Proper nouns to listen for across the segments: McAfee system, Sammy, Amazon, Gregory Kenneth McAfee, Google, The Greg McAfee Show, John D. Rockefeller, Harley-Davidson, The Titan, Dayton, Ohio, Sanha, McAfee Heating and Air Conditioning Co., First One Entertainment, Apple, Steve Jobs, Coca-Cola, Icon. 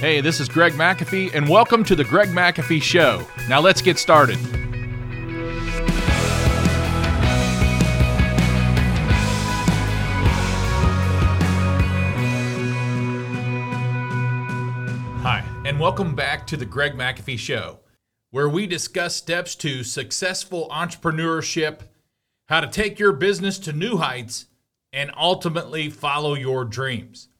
Hey, this is Greg McAfee, and welcome to The Greg McAfee Show. Now let's get started. Hi, and welcome back to The Greg McAfee Show, where we discuss steps to successful entrepreneurship, how to take your business to new heights, and ultimately follow your dreams.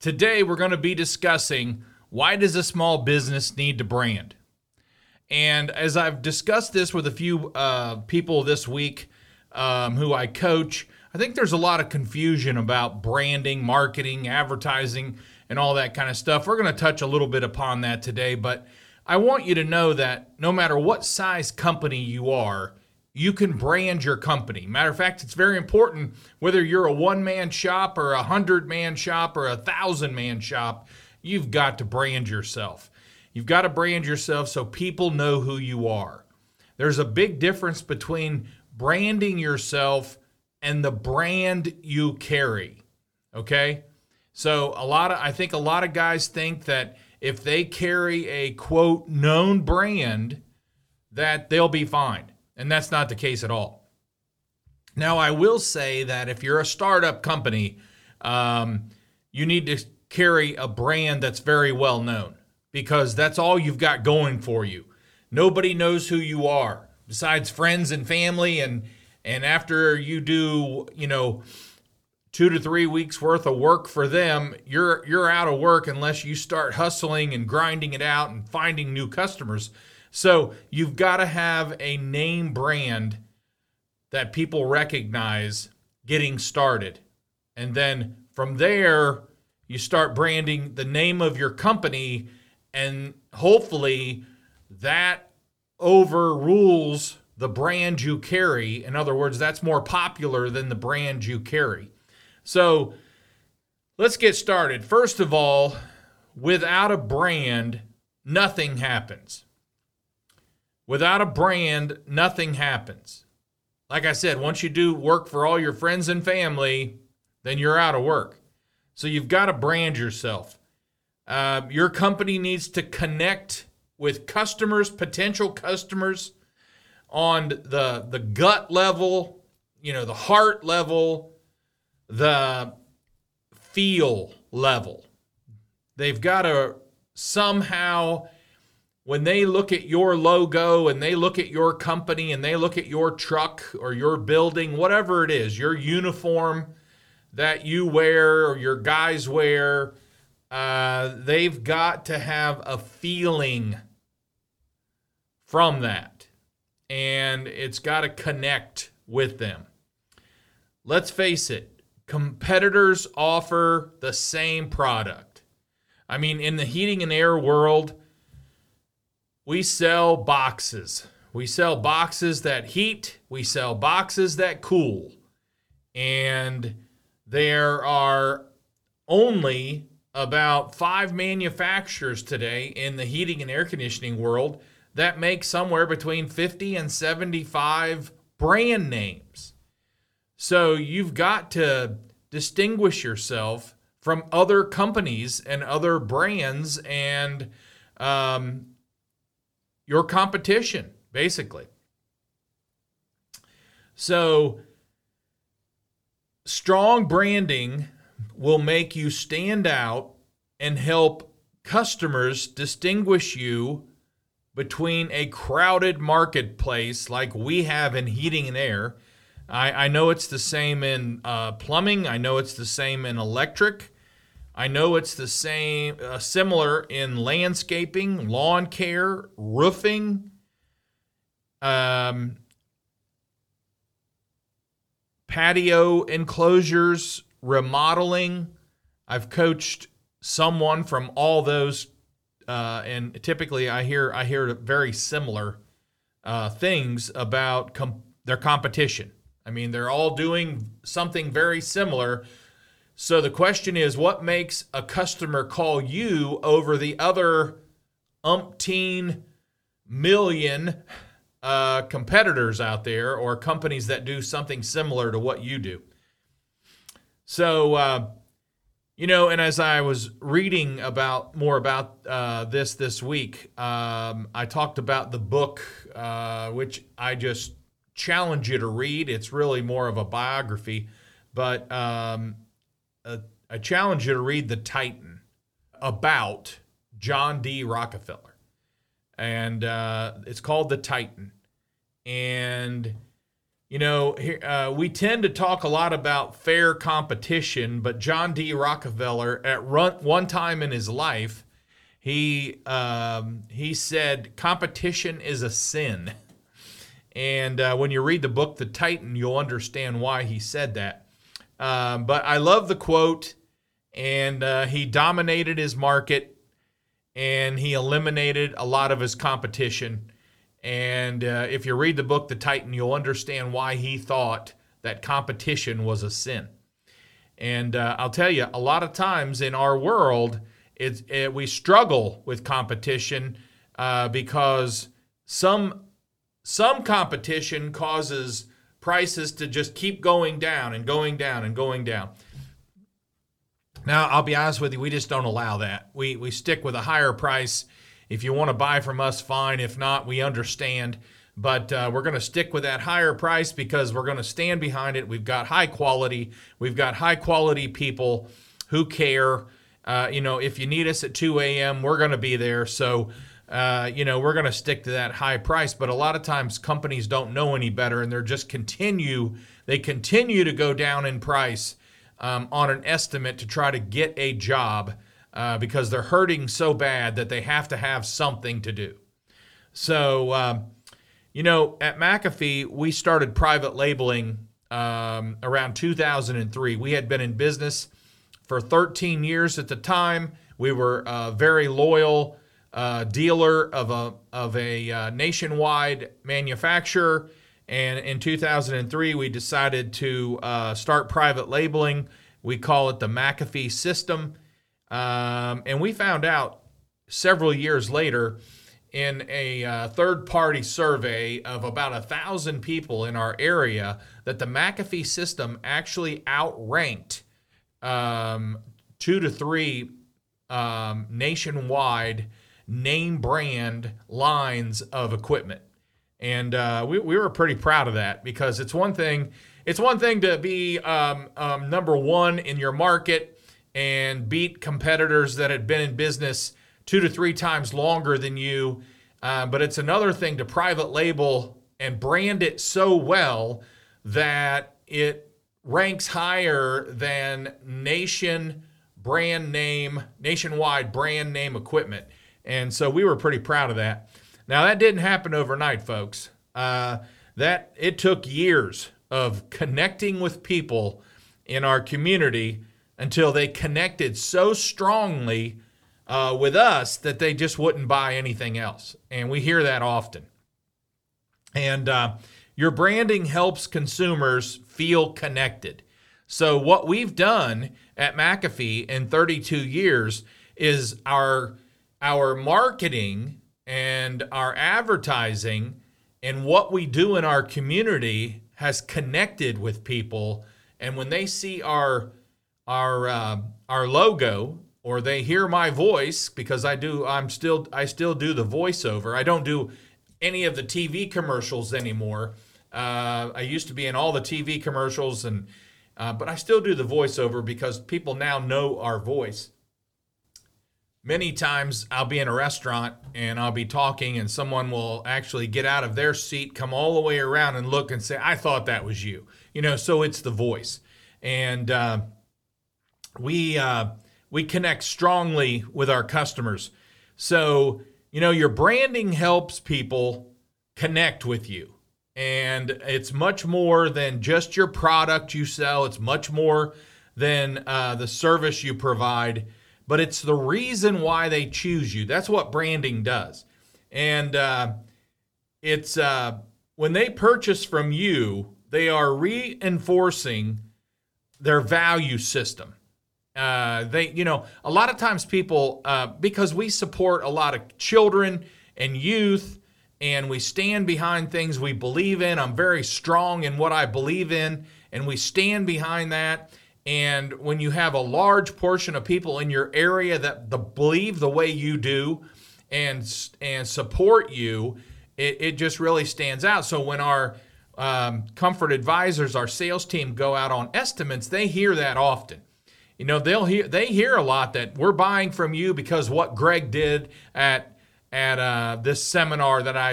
Today, we're going to be discussing why does a small business need to brand? And as I've discussed this with a few people this week who I coach, I think there's a lot of confusion about branding, marketing, advertising, and all that kind of stuff. We're going to touch a little bit upon that today, but I want you to know that no matter what size company you are, you can brand your company. Matter of fact, it's very important whether you're a one-man shop or a 100-man shop or a 1,000-man shop, you've got to brand yourself. You've got to brand yourself so people know who you are. There's a big difference between branding yourself and the brand you carry, okay? So I think a lot of guys think that if they carry a, quote, known brand, that they'll be fine. And that's not the case at all. Now, I will say that if you're a startup company, you need to carry a brand that's very well known because that's all you've got going for you. Nobody knows who you are besides friends and family. And after you do, 2 to 3 weeks worth of work for them, you're out of work unless you start hustling and grinding it out and finding new customers. So you've got to have a name brand that people recognize getting started. And then from there, you start branding the name of your company, and hopefully that overrules the brand you carry. In other words, that's more popular than the brand you carry. So let's get started. First of all, without a brand, nothing happens. Without a brand, nothing happens. Like I said, once you do work for all your friends and family, then you're out of work. So you've got to brand yourself. Your company needs to connect with customers, potential customers, on the gut level, the heart level, the feel level. They've got to somehow, when they look at your logo and they look at your company and they look at your truck or your building, whatever it is, your uniform that you wear or your guys wear, they've got to have a feeling from that. And it's got to connect with them. Let's face it, competitors offer the same product. I mean, in the heating and air world, we sell boxes. We sell boxes that heat. We sell boxes that cool. And there are only about 5 manufacturers today in the heating and air conditioning world that make somewhere between 50 and 75 brand names. So you've got to distinguish yourself from other companies and other brands and your competition, basically. So strong branding will make you stand out and help customers distinguish you between a crowded marketplace like we have in heating and air. I know it's the same in plumbing. I know it's the same in electric. I know it's the same, similar in landscaping, lawn care, roofing, patio enclosures, remodeling. I've coached someone from all those, and typically I hear very similar things about their competition. I mean, they're all doing something very similar. So the question is, what makes a customer call you over the other umpteen million competitors out there or companies that do something similar to what you do? So You know, and as I was reading about more about this week, I talked about the book, which I just challenge you to read. It's really more of a biography, but I challenge you to read The Titan about John D. Rockefeller. And it's called The Titan. And you know, we tend to talk a lot about fair competition, but John D. Rockefeller, at one time in his life, he said competition is a sin. And when you read the book, The Titan, you'll understand why he said that. But I love the quote, and he dominated his market, and he eliminated a lot of his competition. And if you read the book, The Titan, you'll understand why he thought that competition was a sin. And I'll tell you, a lot of times in our world, we struggle with competition because some competition causes prices to just keep going down and going down and going down. Now, I'll be honest with you, we just don't allow that. We stick with a higher price. If you want to buy from us, fine. If not, we understand. But we're going to stick with that higher price because we're going to stand behind it. We've got high quality. We've got high quality people who care. You know, if you need us at 2 a.m., we're going to be there. So, you know, we're going to stick to that high price. But a lot of times companies don't know any better, and they're just continue to go down in price on an estimate to try to get a job. Because they're hurting so bad that they have to have something to do. So, you know, at McAfee, we started private labeling around 2003. We had been in business for 13 years at the time. We were a very loyal dealer of a nationwide manufacturer. And in 2003, we decided to start private labeling. We call it the McAfee system. And we found out several years later in a third-party survey of about 1,000 people in our area that the McAfee system actually outranked 2 to 3 nationwide name brand lines of equipment. And we were pretty proud of that because it's one thing to be number one in your market and beat competitors that had been in business 2 to 3 times longer than you. But it's another thing to private label and brand it so well that it ranks higher than nationwide brand name equipment. And so we were pretty proud of that. Now, that didn't happen overnight, folks. It took years of connecting with people in our community until they connected so strongly with us that they just wouldn't buy anything else. And we hear that often. And your branding helps consumers feel connected. So what we've done at McAfee in 32 years is our marketing and our advertising and what we do in our community has connected with people. And when they see our logo, or they hear my voice, because I still do the voiceover. I don't do any of the TV commercials anymore. I used to be in all the TV commercials, but I still do the voiceover because people now know our voice. Many times I'll be in a restaurant and I'll be talking, and someone will actually get out of their seat, come all the way around, and look and say, "I thought that was you." You know, so it's the voice. And we connect strongly with our customers. So, you know, your branding helps people connect with you. And it's much more than just your product you sell. It's much more than the service you provide, but it's the reason why they choose you. That's what branding does. And it's when they purchase from you, they are reinforcing their value system. You know, a lot of times people, because we support a lot of children and youth, and we stand behind things we believe in. I'm very strong in what I believe in, and we stand behind that. And when you have a large portion of people in your area that believe the way you do and support you, it just really stands out. So when our comfort advisors, our sales team, go out on estimates, they hear that often. You know, they hear a lot that we're buying from you because what Greg did at this seminar that I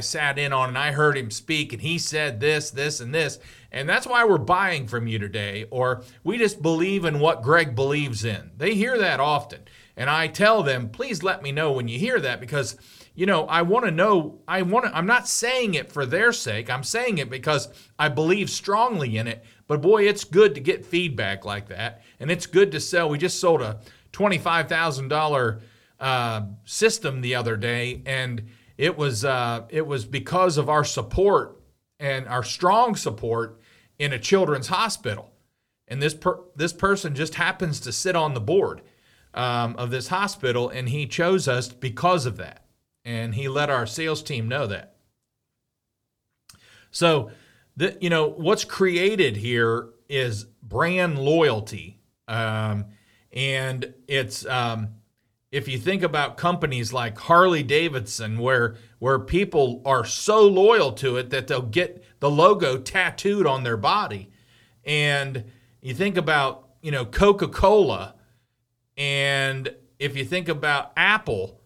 sat in on, and I heard him speak, and he said this, this, and this, and that's why we're buying from you today, or we just believe in what Greg believes in. They hear that often, and I tell them, please let me know when you hear that, because, you know, I want to know. I'm not saying it for their sake. I'm saying it because I believe strongly in it, but boy, it's good to get feedback like that, and it's good to sell. We just sold a $25,000 system the other day, and it was because of our support and our strong support in a children's hospital, and this person just happens to sit on the board of this hospital, and he chose us because of that, and he let our sales team know that. So that, you know, what's created here is brand loyalty, and it's if you think about companies like Harley-Davidson, where people are so loyal to it that they'll get the logo tattooed on their body, and you think about, you know, Coca-Cola, and if you think about Apple,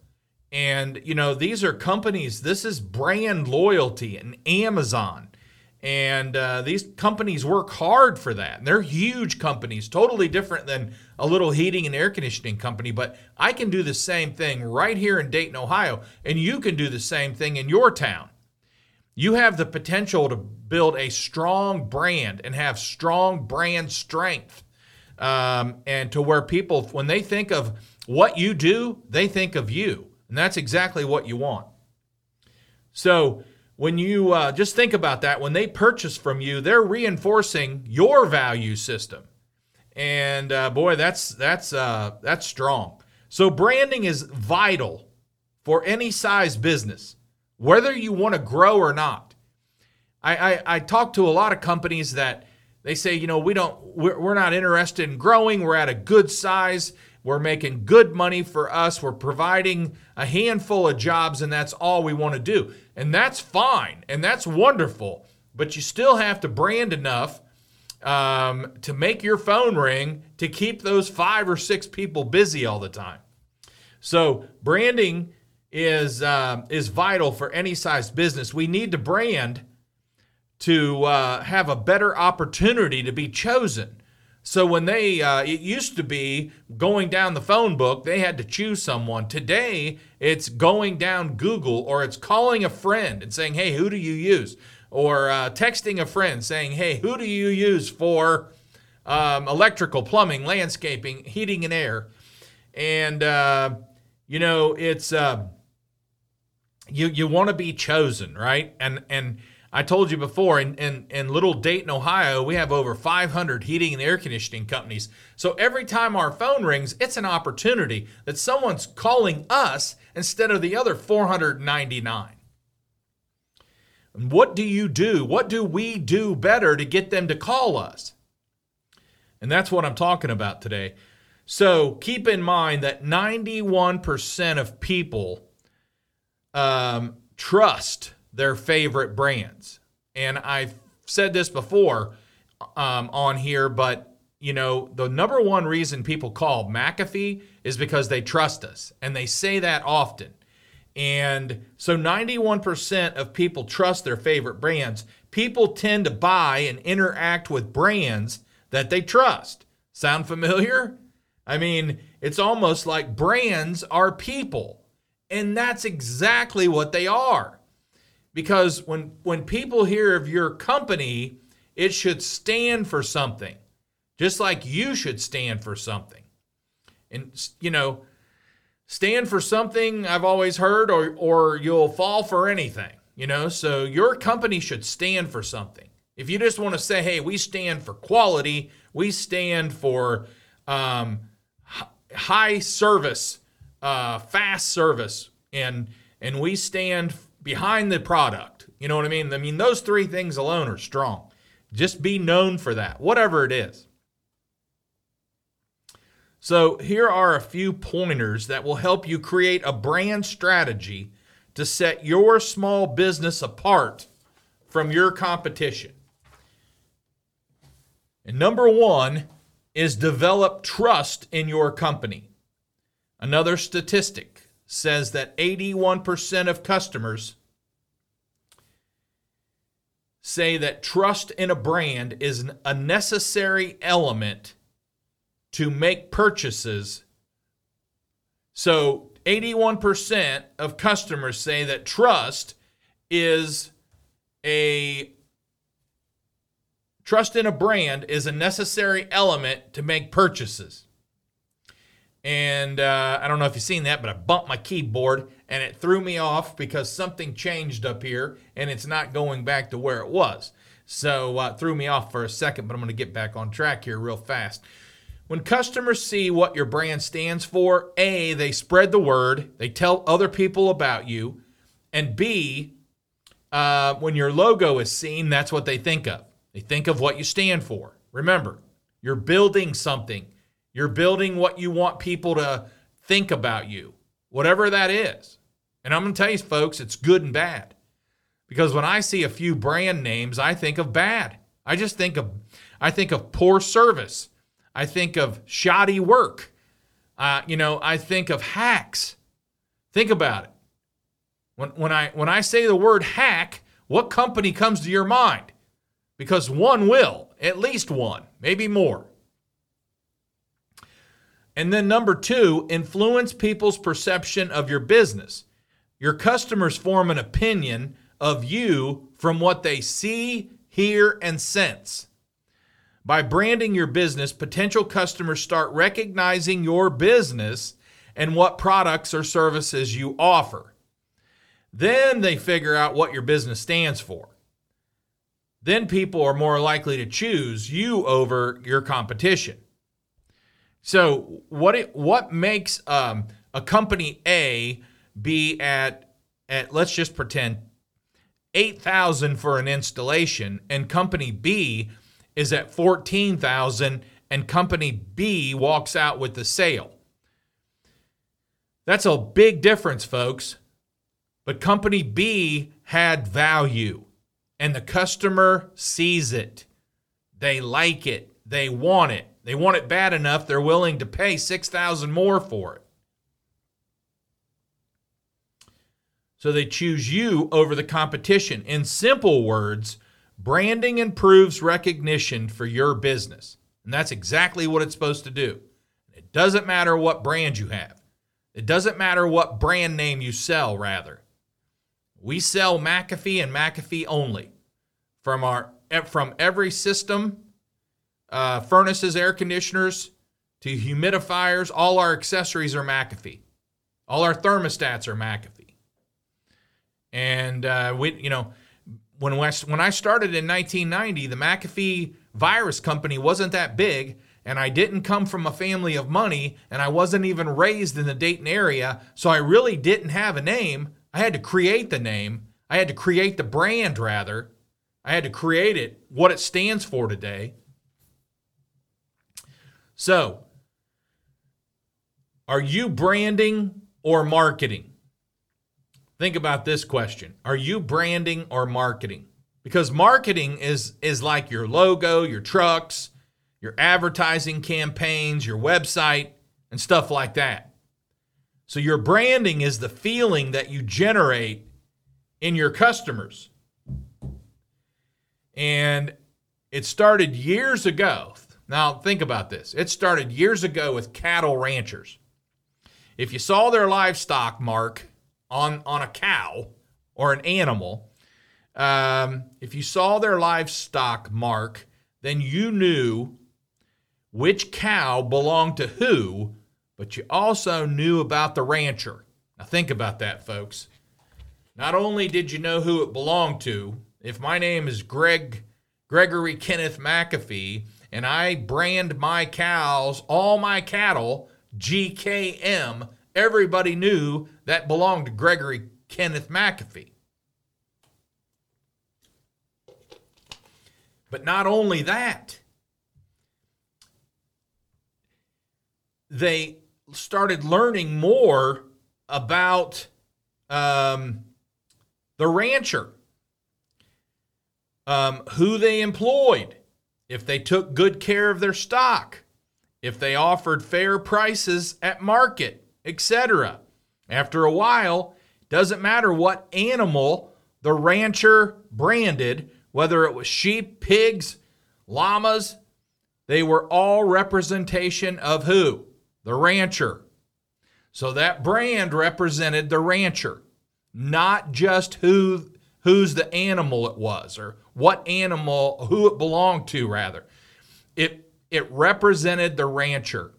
and, you know, these are companies, this is brand loyalty, and Amazon, and these companies work hard for that. And they're huge companies, totally different than a little heating and air conditioning company. But I can do the same thing right here in Dayton, Ohio, and you can do the same thing in your town. You have the potential to build a strong brand and have strong brand strength, and to where people, when they think of what you do, they think of you. And that's exactly what you want. So when you just think about that, when they purchase from you, they're reinforcing your value system, and boy, that's strong. So branding is vital for any size business, whether you want to grow or not. I talk to a lot of companies that they say, you know, we're not interested in growing. We're at a good size. We're making good money for us. We're providing a handful of jobs, and that's all we want to do. And that's fine, and that's wonderful, but you still have to brand enough to make your phone ring to keep those 5 or 6 people busy all the time. So branding is vital for any size business. We need to brand to have a better opportunity to be chosen. So when they, it used to be going down the phone book, they had to choose someone. Today, it's going down Google, or it's calling a friend and saying, hey, who do you use? Or texting a friend saying, hey, who do you use for electrical, plumbing, landscaping, heating and air? And, you know, it's, you want to be chosen, right? And I told you before, in little Dayton, Ohio, we have over 500 heating and air conditioning companies. So every time our phone rings, it's an opportunity that someone's calling us instead of the other 499. And what do you do? What do we do better to get them to call us? And that's what I'm talking about today. So keep in mind that 91% of people trust their favorite brands. And I've said this before on here, but, you know, the number one reason people call McAfee is because they trust us, and they say that often. And so 91% of people trust their favorite brands. People tend to buy and interact with brands that they trust. Sound familiar? I mean, it's almost like brands are people, and that's exactly what they are. Because when people hear of your company, it should stand for something, just like you should stand for something. And, you know, stand for something, I've always heard, or you'll fall for anything, you know. So your company should stand for something. If you just want to say, hey, we stand for quality, we stand for high service, fast service, and we stand behind the product. You know what I mean? I mean, those 3 things alone are strong. Just be known for that, whatever it is. So here are a few pointers that will help you create a brand strategy to set your small business apart from your competition. And number one is develop trust in your company. Another statistic says that 81% of customers say that trust in a brand is a necessary element to make purchases. So 81% of customers say that trust in a brand is a necessary element to make purchases. And I don't know if you've seen that, but I bumped my keyboard and it threw me off because something changed up here and it's not going back to where it was. So it threw me off for a second, but I'm going to get back on track here real fast. When customers see what your brand stands for, A, they spread the word, they tell other people about you, and B, when your logo is seen, that's what they think of. They think of what you stand for. Remember, you're building something. You're building what you want people to think about you, whatever that is. And I'm going to tell you, folks, it's good and bad. Because when I see a few brand names, I think of bad. I think of poor service. I think of shoddy work. I think of hacks. Think about it. When I say the word hack, what company comes to your mind? Because one will, at least one, maybe more. And then number two, influence people's perception of your business. Your customers form an opinion of you from what they see, hear, and sense. By branding your business, potential customers start recognizing your business and what products or services you offer. Then they figure out what your business stands for. Then people are more likely to choose you over your competition. So what makes a company A be at let's just pretend $8,000 for an installation, and company B is at $14,000, and company B walks out with the sale? That's a big difference, folks. But company B had value, and the customer sees it. They like it. They want it. They want it bad enough they're willing to pay $6,000 more for it. So they choose you over the competition. In simple words, branding improves recognition for your business. And that's exactly what it's supposed to do. It doesn't matter what brand you have. It doesn't matter what brand name you sell, rather. We sell McAfee and McAfee only from every system, furnaces, air conditioners, to humidifiers. All our accessories are McAfee. All our thermostats are McAfee. And when I started in 1990, the McAfee virus company wasn't that big, and I didn't come from a family of money, and I wasn't even raised in the Dayton area, so I really didn't have a name. I had to create the name. I had to create the brand, rather. I had to create it, what it stands for today. So, are you branding or marketing? Think about this question. Are you branding or marketing? Because marketing is like your logo, your trucks, your advertising campaigns, your website, and stuff like that. So your branding is the feeling that you generate in your customers. And it started years ago. Now, think about this. It started years ago with cattle ranchers. If you saw their livestock mark on a cow or an animal, if you saw their livestock mark, then you knew which cow belonged to who, but you also knew about the rancher. Now, think about that, folks. Not only did you know who it belonged to, if my name is Gregory Kenneth McAfee, and I brand my cows, all my cattle, GKM, everybody knew that belonged to Gregory Kenneth McAfee. But not only that, they started learning more about the rancher, who they employed, if they took good care of their stock, if they offered fair prices at market, etc. After a while, doesn't matter what animal the rancher branded, whether it was sheep, pigs, llamas, they were all representation of who? The rancher. So that brand represented the rancher, not just whose the animal it was or what animal, who it belonged to, rather. It represented the rancher.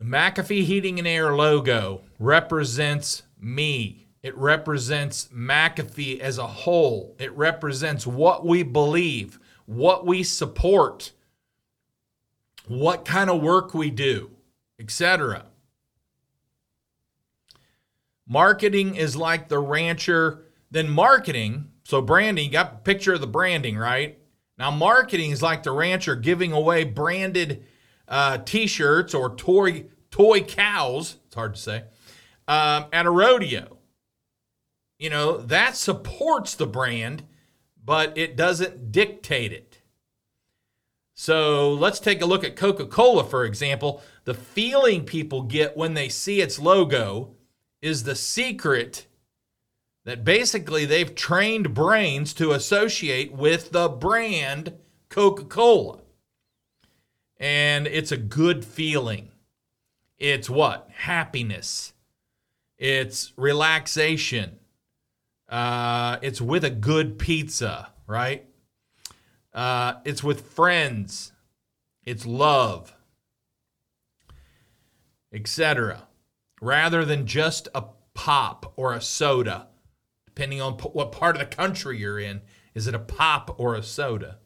The McAfee Heating and Air logo represents me. It represents McAfee as a whole. It represents what we believe, what we support, what kind of work we do, etc. Marketing is like the rancher. Then marketing, so branding, you got a picture of the branding, right? Now marketing is like the rancher giving away branded T-shirts or toy cows, it's hard to say, at a rodeo. You know, that supports the brand, but it doesn't dictate it. So let's take a look at Coca-Cola, for example. The feeling people get when they see its logo is the secret that basically they've trained brains to associate with the brand Coca-Cola. And it's a good feeling. It's what? Happiness. It's relaxation. It's with a good pizza, right? It's with friends. It's love, etc. Rather than just a pop or a soda, depending on what part of the country you're in. Is it a pop or a soda?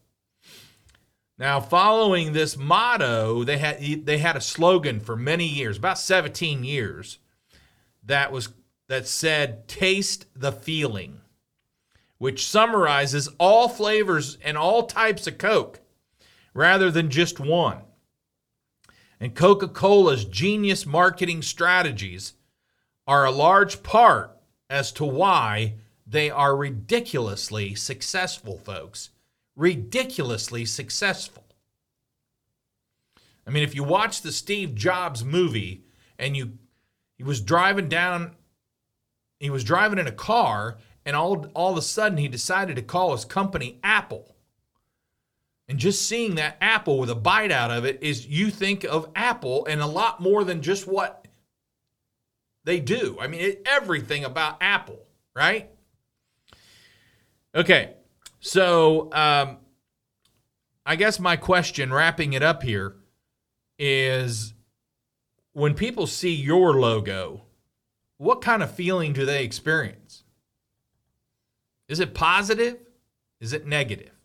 Now, following this motto, they had a slogan for many years, about 17 years, that said, "Taste the feeling," which summarizes all flavors and all types of Coke rather than just one. And Coca-Cola's genius marketing strategies are a large part as to why they are ridiculously successful, folks. Ridiculously successful. I mean, if you watch the Steve Jobs movie and he was driving in a car, and all of a sudden he decided to call his company Apple. And just seeing that apple with a bite out of it is, you think of Apple and a lot more than just what they do. I mean, everything about Apple, right? Okay, so I guess my question, wrapping it up here, is when people see your logo, what kind of feeling do they experience? Is it positive? Is it negative?